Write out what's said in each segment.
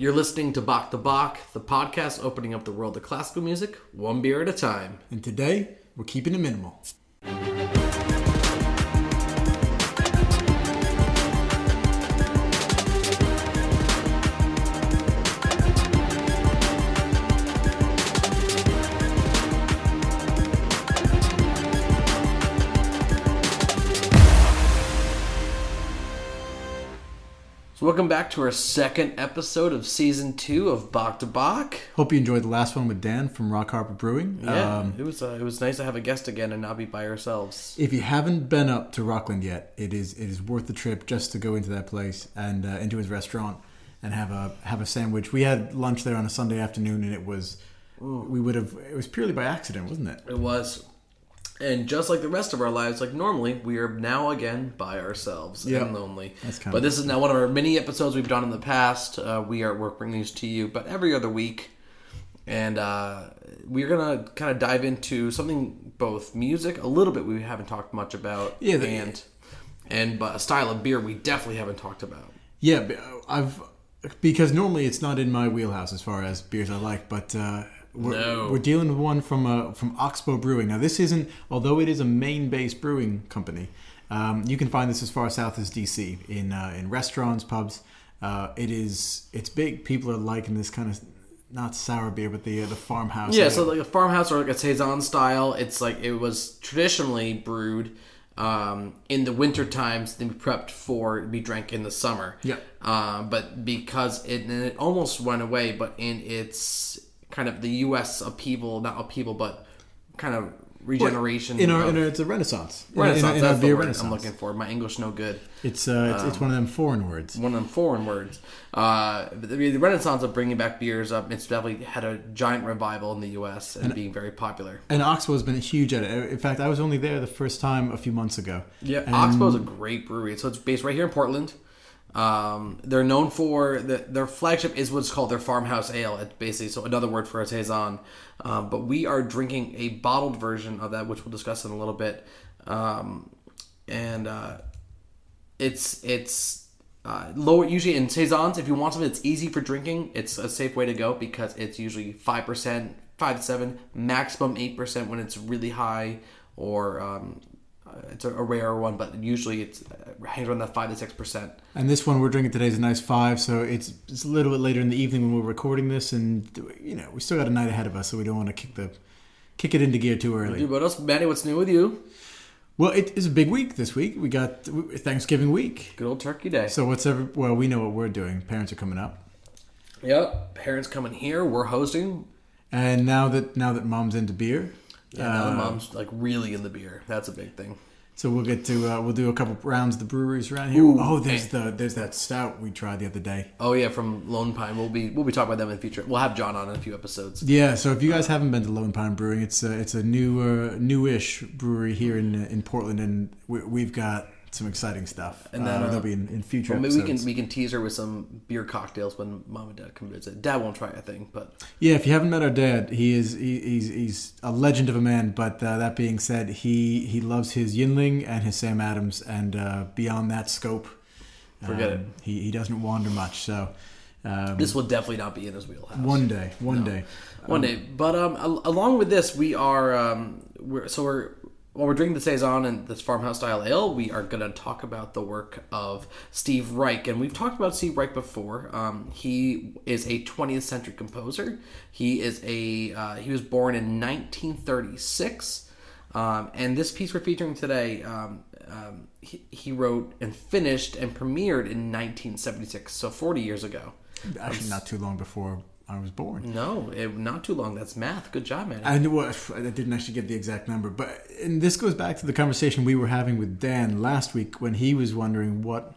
You're listening to Bach the Bach, the podcast opening up the world of classical music, one beer at a time. And today, we're keeping it minimal. Welcome back to our second episode of Season 2 of Bach to Bach. Hope you enjoyed the last one with Dan from Rock Harbor Brewing. Yeah, it was nice to have a guest again and not be by ourselves. If you haven't been up to Rockland yet, it is worth the trip just to go into that place and into his restaurant and have a sandwich. We had lunch there on a Sunday afternoon, and it was purely by accident, wasn't it? It was. And just like the rest of our lives, like normally, we are now again by ourselves and lonely. But this is now one of our mini episodes we've done in the past. We're bringing these to you, but every other week. And we're going to kind of dive into something, both music, a little bit we haven't talked much about, and a style of beer we definitely haven't talked about. Yeah, because normally it's not in my wheelhouse as far as beers I like, but... We're dealing with one from Oxbow Brewing. Now, this isn't, although it is a Maine-based brewing company, you can find this as far south as D.C. in restaurants, pubs. It's big. People are liking this kind of not sour beer, but the farmhouse. Yeah, so like a farmhouse or like a saison style. It's like it was traditionally brewed in the winter times, then prepped for be drank in the summer. Yeah. But because it almost went away, but in its kind of the U.S. kind of regeneration. It's a renaissance. Renaissance, that's the word I'm looking for. My English no good. It's one of them foreign words. The renaissance of bringing back beers up, it's definitely had a giant revival in the U.S. and being very popular. And Oxbow's been huge at it. In fact, I was only there the first time a few months ago. Yeah, Oxbow's a great brewery. So it's based right here in Portland. They're known for their flagship is what's called their farmhouse ale. It's basically another word for a saison. But we are drinking a bottled version of that, which we'll discuss in a little bit. It's lower usually in saisons. If you want something that's easy for drinking, it's a safe way to go because it's usually 5%, 5-7, maximum 8% when it's really high or it's a rare one, but usually it's hangs around that 5-6%. And this one we're drinking today is a nice 5, so it's a little bit later in the evening when we're recording this, and we still got a night ahead of us, so we don't want to kick it into gear too early. What else, Manny? What's new with you? Well, it is a big week this week. We got Thanksgiving week, good old Turkey Day. So we know what we're doing. Parents are coming up. Yep, parents coming here. We're hosting. And now that mom's into beer. Yeah, now mom's like really in the beer. That's a big thing. So we'll get to we'll do a couple rounds of the breweries around here. Ooh, there's that stout we tried the other day. Oh yeah, from Lone Pine. We'll be talking about them in the future. We'll have John on in a few episodes. Yeah. So if you guys haven't been to Lone Pine Brewing, it's a newish brewery here in Portland, and we've got some exciting stuff. And then they'll be in future episodes. Maybe we can tease her with some beer cocktails when mom and dad come visit. Dad won't try a thing, but yeah. If you haven't met our dad, he's a legend of a man. But that being said, he loves his Yuengling and his Sam Adams, and beyond that scope, forget it. He doesn't wander much. So this will definitely not be in his wheelhouse. One day. But along with this, we are while we're drinking the saison and this farmhouse style ale, we are going to talk about the work of Steve Reich, and we've talked about Steve Reich before. He is a 20th century composer. He was born in 1936, and this piece we're featuring today, he wrote and finished and premiered in 1976, so 40 years ago. Actually, not too long before I was born. No, not too long. That's math. Good job, man. I didn't actually get the exact number, but and this goes back to the conversation we were having with Dan last week when he was wondering what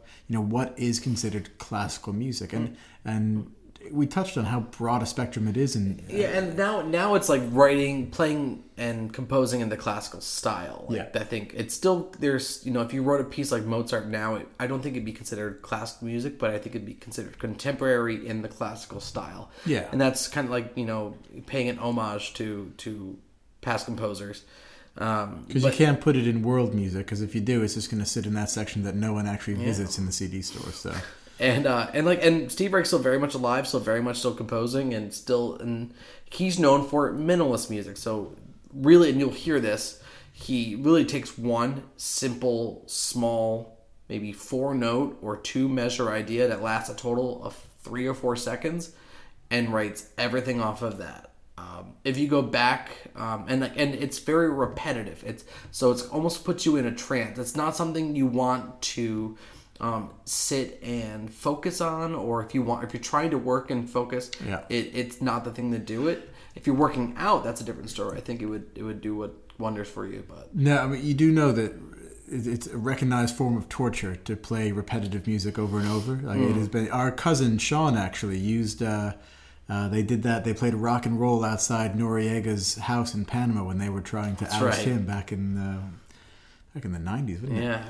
is considered classical music, and we touched on how broad a spectrum it is, and now it's like writing, playing, and composing in the classical style. Like, yeah, I think it's still there's if you wrote a piece like Mozart now, I don't think it'd be considered classical music, but I think it'd be considered contemporary in the classical style. Yeah, and that's kind of like paying an homage to past composers. Because you can't put it in world music, because if you do, it's just going to sit in that section that no one actually visits in the CD store. So. And Steve Reich's still very much alive, still very much still composing, and he's known for minimalist music. So really, and you'll hear this, he really takes one simple, small, maybe four note or two measure idea that lasts a total of 3 or 4 seconds, and writes everything off of that. If you go back, and it's very repetitive. It's almost puts you in a trance. It's not something you want to sit and focus on, or if you're trying to work and focus, yeah. It's not the thing to do it. If you're working out, that's a different story. I think it would do wonders for you. But no, I mean, you do know that it's a recognized form of torture to play repetitive music over and over. Like It has been. Our cousin Sean actually used. They did that. They played rock and roll outside Noriega's house in Panama when they were trying to oust him back in. Back in the 90s, wasn't it? Yeah,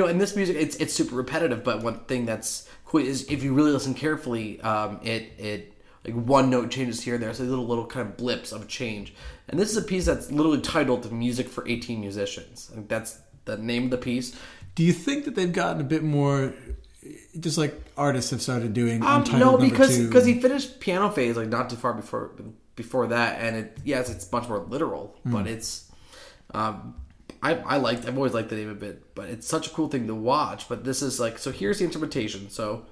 but in this music, it's super repetitive. But one thing that's cool is if you really listen carefully, it like one note changes here and there, so little kind of blips of change. And this is a piece that's literally titled "The Music for 18 Musicians." I think that's the name of the piece. Do you think that they've gotten a bit more, just like artists have started doing? No, because he finished Piano Phase like not too far before that, and it's much more literal, but it's. I've always liked the name a bit, but it's such a cool thing to watch. But this is like, so here's the interpretation. So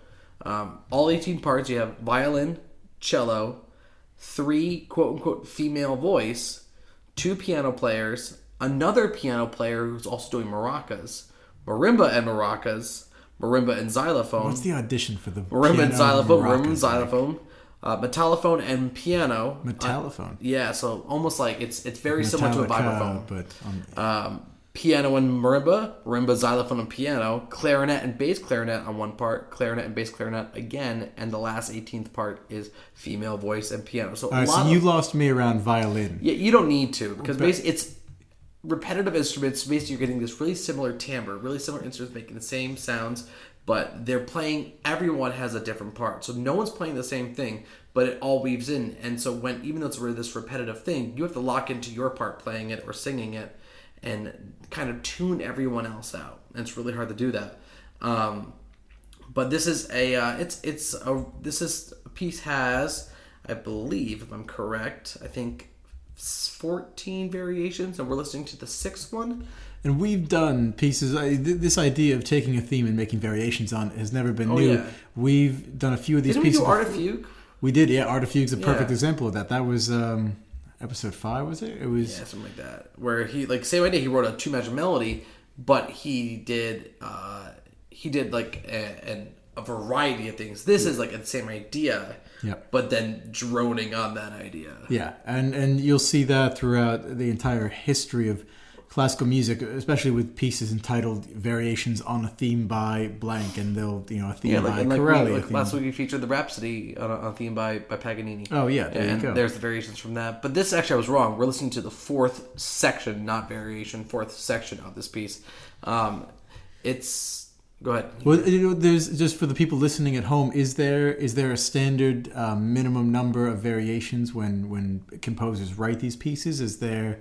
all 18 parts, you have violin, cello, 3 quote-unquote female voice, 2 piano players, another piano player who's also doing maracas, marimba and xylophone. What's the audition for the marimba and xylophone? Marimba and xylophone. Like? Metallophone and piano. Metallophone. So almost like it's very Metallica, similar to a vibraphone. But piano and marimba, xylophone and piano, clarinet and bass clarinet on one part, clarinet and bass clarinet again, and the last 18th part is female voice and piano. So, you lost me around violin. Yeah, you don't need to, because basically it's repetitive instruments. Basically, you're getting this really similar timbre, really similar instruments making the same sounds. But they're playing, everyone has a different part. So no one's playing the same thing, but it all weaves in. And so even though it's really this repetitive thing, you have to lock into your part playing it or singing it and kind of tune everyone else out. And it's really hard to do that. But this is a piece has, I believe, if I'm correct, I think 14 variations, and we're listening to the 6th one. And we've done pieces. This idea of taking a theme and making variations on it has never been new. Yeah. We've done a few of these pieces. Did we do Art of Fugue? We did, yeah. Art of Fugue's a perfect example of that. That was episode 5, was it? It was something like that. Where he, like, same idea. He wrote a 2-measure melody, but he did like a variety of things. This is like the same idea, but then droning on that idea. Yeah, and you'll see that throughout the entire history of classical music, especially with pieces entitled "Variations on a Theme by Blank," and they'll, a theme by Corelli. Like last week we featured the Rhapsody on a Theme by Paganini. Oh yeah, there you go. There's the variations from that. But this, actually, I was wrong. We're listening to the 4th section, not variation. 4th section of this piece. Go ahead. Well, there's, just for the people listening at home, is there a standard minimum number of variations when composers write these pieces? Is there?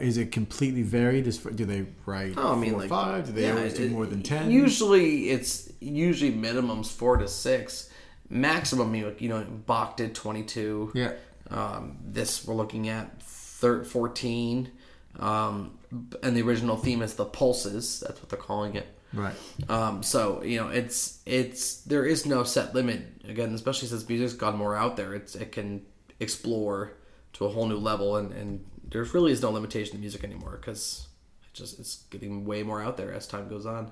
Is it completely varied? Do they write 4 or 5? Do they always do more than 10? Usually, it's minimums 4 to 6. Maximum, Bach did 22. Yeah. This we're looking at 14. And the original theme is the pulses. That's what they're calling it. Right. So it's there is no set limit. Again, especially since music's gotten more out there, it can explore to a whole new level and there really is no limitation to music anymore because it's getting way more out there as time goes on.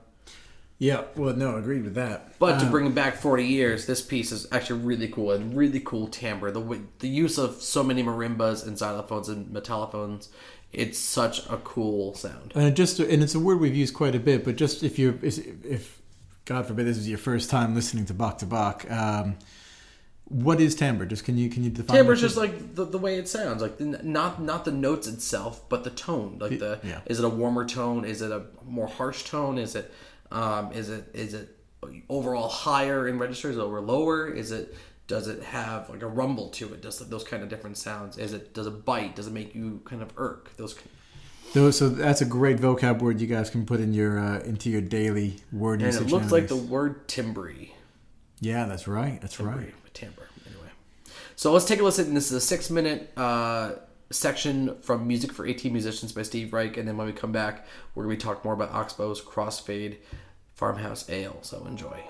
Yeah, well, no, agreed with that. But to bring it back 40 years, this piece is actually really cool and really cool timbre. The use of so many marimbas and xylophones and metallophones, it's such a cool sound. And it's a word we've used quite a bit, but just if God forbid this is your first time listening to Bach, what is timbre? Just can you define? Timbre is just like the way it sounds, like not the notes itself, but the tone. Like is it a warmer tone? Is it a more harsh tone? Is it overall higher in registers or lower? Does it have like a rumble to it? Does those kind of different sounds? Does it bite? Does it make you kind of irk? Those. So that's a great vocab word you guys can put in your into your daily word usage. And it looks like the word timbri. Yeah, that's right. That's timbri, right. Timbre. Anyway, so let's take a listen. This is a 6-minute section from Music for 18 Musicians by Steve Reich, and then when we come back, we're going to talk more about Oxbow's Crossfade Farmhouse Ale. So enjoy.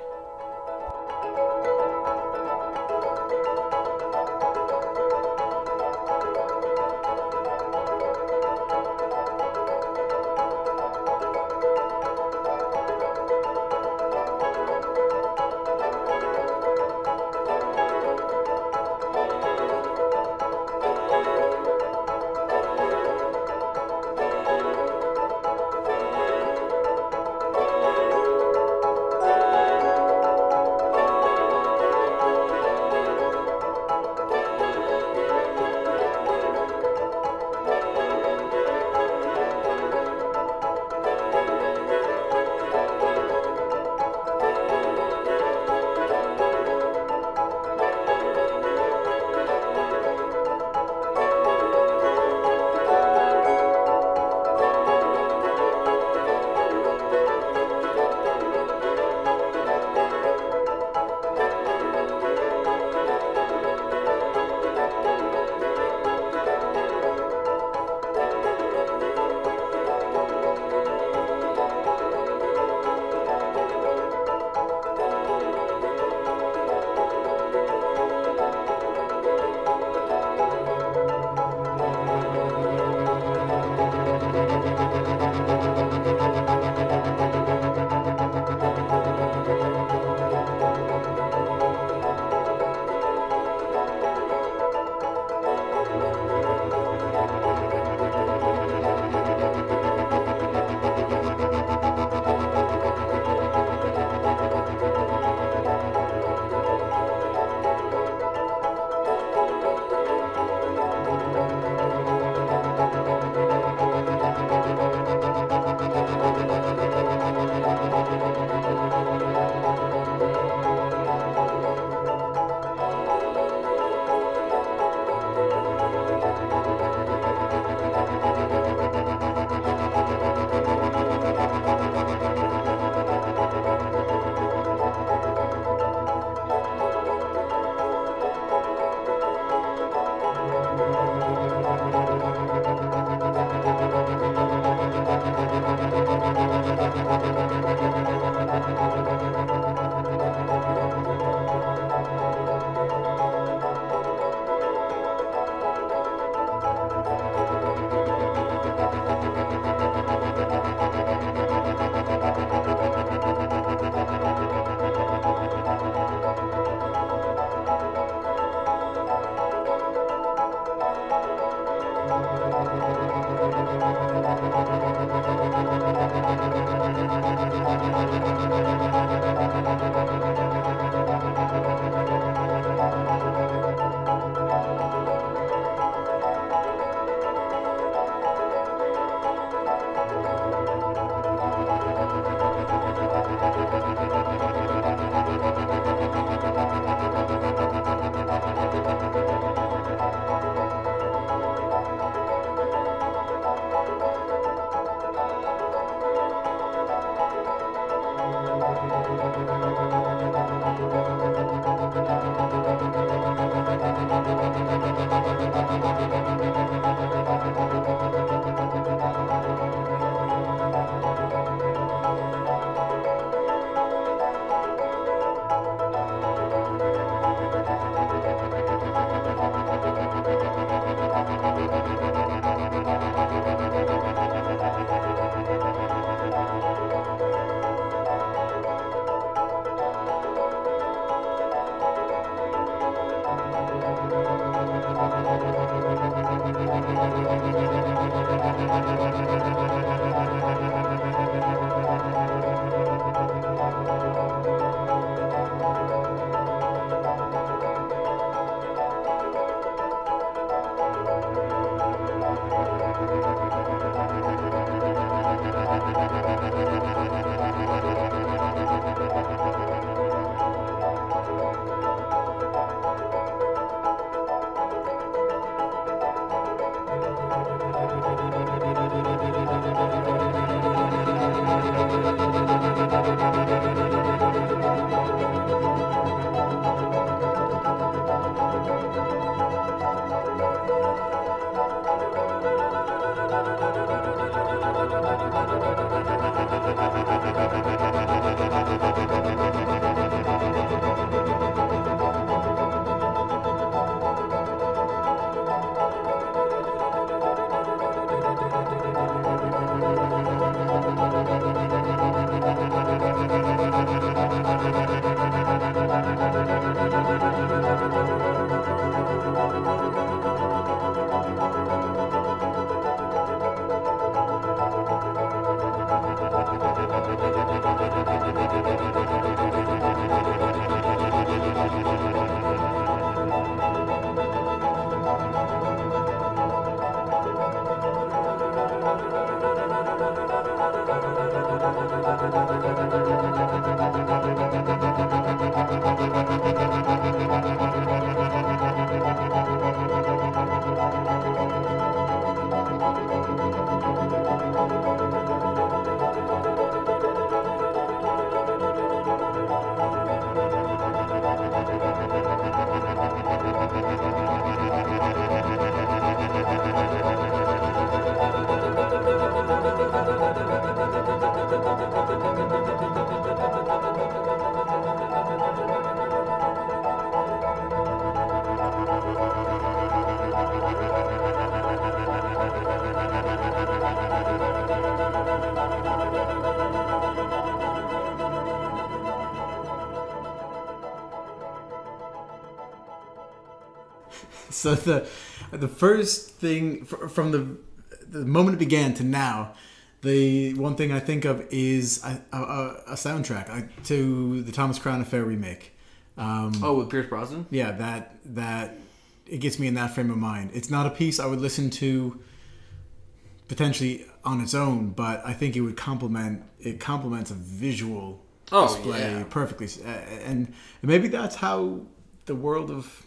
So the first thing from the moment it began to now, the one thing I think of is a soundtrack to the Thomas Crown Affair remake. With Pierce Brosnan? Yeah, that it gets me in that frame of mind. It's not a piece I would listen to potentially on its own, but I think it would complements a visual display perfectly, and maybe that's how the world of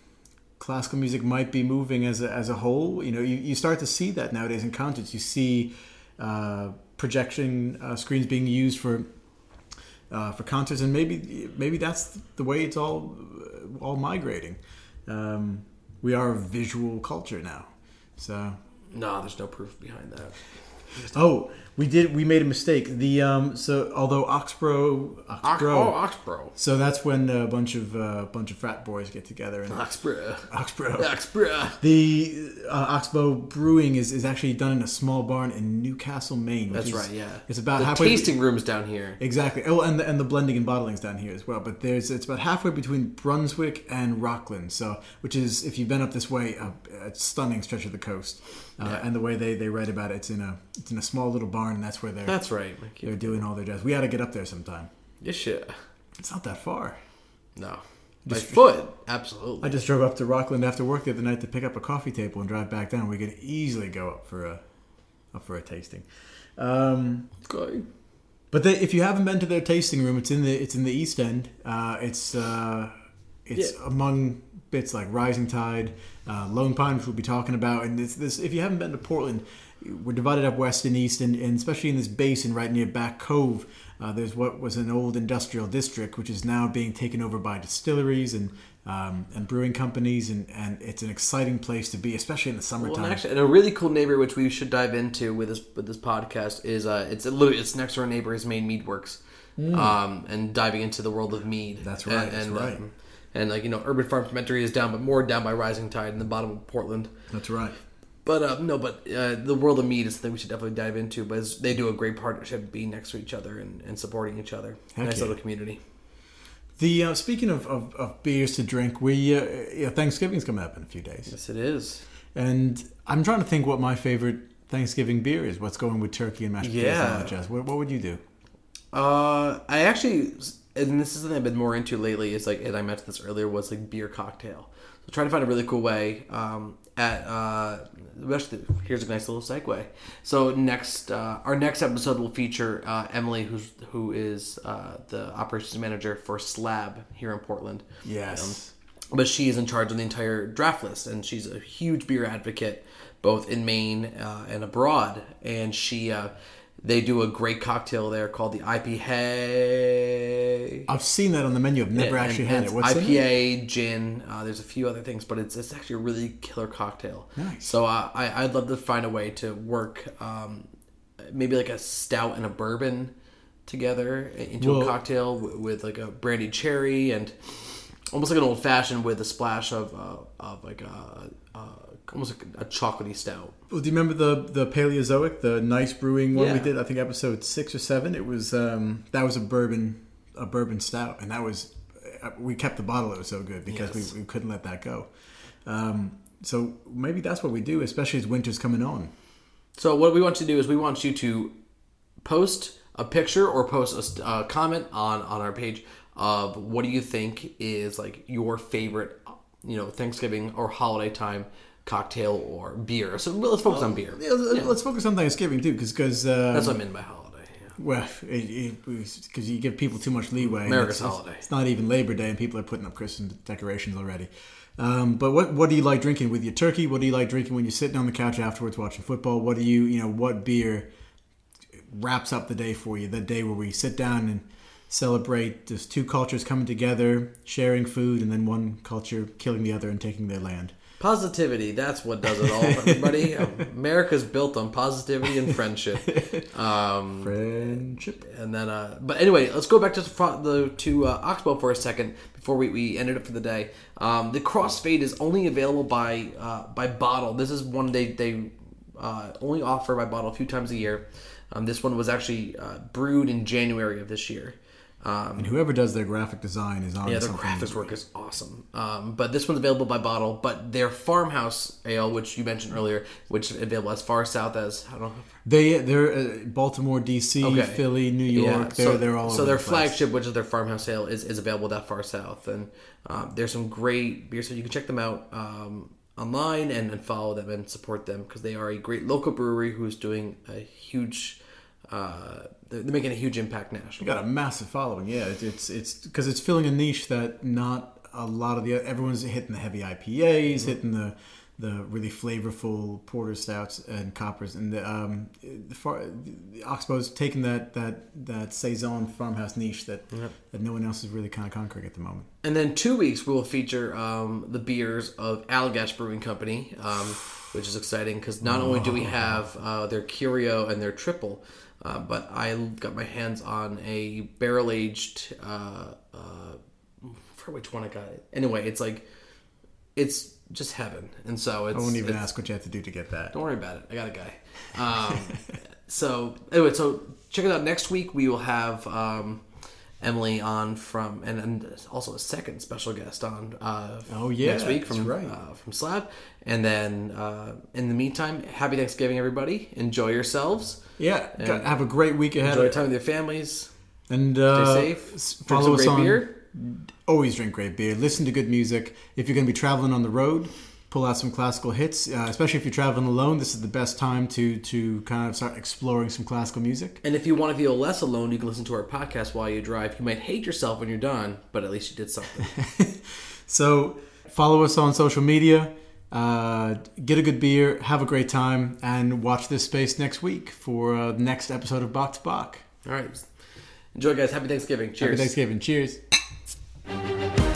classical music might be moving as a whole. You know, you start to see that nowadays in concerts. You see projection screens being used for concerts, and maybe that's the way it's all migrating. We are a visual culture now, so no, there's no proof behind that. We made a mistake. The although Oxbow. So that's when a bunch of frat boys get together. And Oxbow. The Oxbow Brewing is actually done in a small barn in Newcastle, Maine. That's right. Yeah, it's about halfway. Tasting rooms down here. Exactly. Oh, and the blending and bottling's down here as well. But it's about halfway between Brunswick and Rockland. So, which is, if you've been up this way, a stunning stretch of the coast. And the way they write about it, it's in a small little barn, and that's where they're doing all their jazz. We ought to get up there sometime. Yeah, shit. It's not that far. No. By foot, absolutely. I just drove up to Rockland after work the other night to pick up a coffee table and drive back down. We could easily go up for a tasting. Okay. But if you haven't been to their tasting room, it's in the East End. It's among bits like Rising Tide, Lone Pine, which we'll be talking about. And this, if you haven't been to Portland, we're divided up west and east, and especially in this basin right near Back Cove, there's what was an old industrial district, which is now being taken over by distilleries and brewing companies, and it's an exciting place to be, especially in the summertime. Well, and a really cool neighbor, which we should dive into with this podcast, is its next door neighbor is Maine Mead Works, and diving into the world of mead. That's right. That's right. And Urban Farm Fermentory is down, but more down by Rising Tide in the bottom of Portland. That's right. But the world of mead is something we should definitely dive into. But they do a great partnership, being next to each other and supporting each other. Nice little community. The speaking of beers to drink, we Thanksgiving's coming up in a few days. Yes, it is. And I'm trying to think what my favorite Thanksgiving beer is. What's going with turkey and mashed potatoes and all that jazz? What would you do? I actually. And this is something I've been more into lately, is like, and I mentioned this earlier, was like beer cocktail. So trying to find a really cool way here's a nice little segue. So our next episode will feature Emily, who is the operations manager for Slab here in Portland. Yes. But she is in charge of the entire draft list, and she's a huge beer advocate both in Maine and abroad. And she... They do a great cocktail there called the IPA. Hey. I've seen that on the menu. I've never actually had it. What's IPA, gin. There's a few other things, but it's actually a really killer cocktail. Nice. So I'd love to find a way to work maybe like a stout and a bourbon together into a cocktail with like a brandied cherry and almost like an old fashioned with a splash of like a almost like a chocolatey stout. Well, do you remember the Paleozoic, the nice brewing one we did? I think episode 6 or 7. It was that was a bourbon stout, and that was we kept the bottle. It was so good because we couldn't let that go. So maybe that's what we do, especially as winter's coming on. So what we want you to do is we want you to post a picture or post a comment on our page of what do you think is like your favorite, Thanksgiving or holiday time cocktail or beer. So let's focus on beer. Yeah. Let's focus on Thanksgiving too, because that's what I meant by holiday. Yeah. Well, because you give people too much leeway. America's holiday. It's not even Labor Day, and people are putting up Christmas decorations already. But what do you like drinking with your turkey? What do you like drinking when you're sitting on the couch afterwards watching football? What do what beer wraps up the day for you? The day where we sit down and celebrate just two cultures coming together, sharing food, and then one culture killing the other and taking their land. Positivity, that's what does it all, everybody. America's built on positivity and friendship. And then, but anyway, let's go back to Oxbow for a second before we ended up for the day. The Crossfade is only available by bottle. This is one they only offer by bottle a few times a year. This one was actually brewed in January of this year. And whoever does their graphic design is on something. Yeah, their graphics work is awesome. But this one's available by bottle. But their farmhouse ale, which you mentioned earlier, which is available as far south as they're Baltimore, D.C., okay. Philly, New York. Yeah. They're all. So their flagship, which is their farmhouse ale, is available that far south. And there's some great beers, so you can check them out online and follow them and support them because they are a great local brewery who's doing a huge. They're making a huge impact nationally. They got a massive following, yeah. It's because it's filling a niche that not a lot of everyone's hitting the heavy IPAs, mm-hmm. hitting the really flavorful porter stouts and coppers, and the Oxbow's taking that saison farmhouse niche that no one else is really kind of conquering at the moment. And then 2 weeks we will feature the beers of Allegash Brewing Company, which is exciting because not only do we have their Curio and their Triple. But I got my hands on a barrel-aged, I forget which one I got. Anyway, it's just heaven. And so I won't even ask what you have to do to get that. Don't worry about it. I got a guy. So anyway, so check it out. Next week we will have Emily on and also a second special guest on next week from Slab. And then in the meantime, happy Thanksgiving, everybody. Enjoy yourselves. Yeah, have a great week ahead. Enjoy time with your families. And stay safe. Follow us on. Beer. Always drink great beer. Listen to good music. If you're going to be traveling on the road, pull out some classical hits. Especially if you're traveling alone, this is the best time to kind of start exploring some classical music. And if you want to feel less alone, you can listen to our podcast while you drive. You might hate yourself when you're done, but at least you did something. So follow us on social media. Get a good beer, have a great time, and watch this space next week for the next episode of Box to Bock. All right. Enjoy, guys. Happy Thanksgiving. Cheers. Happy Thanksgiving. Cheers.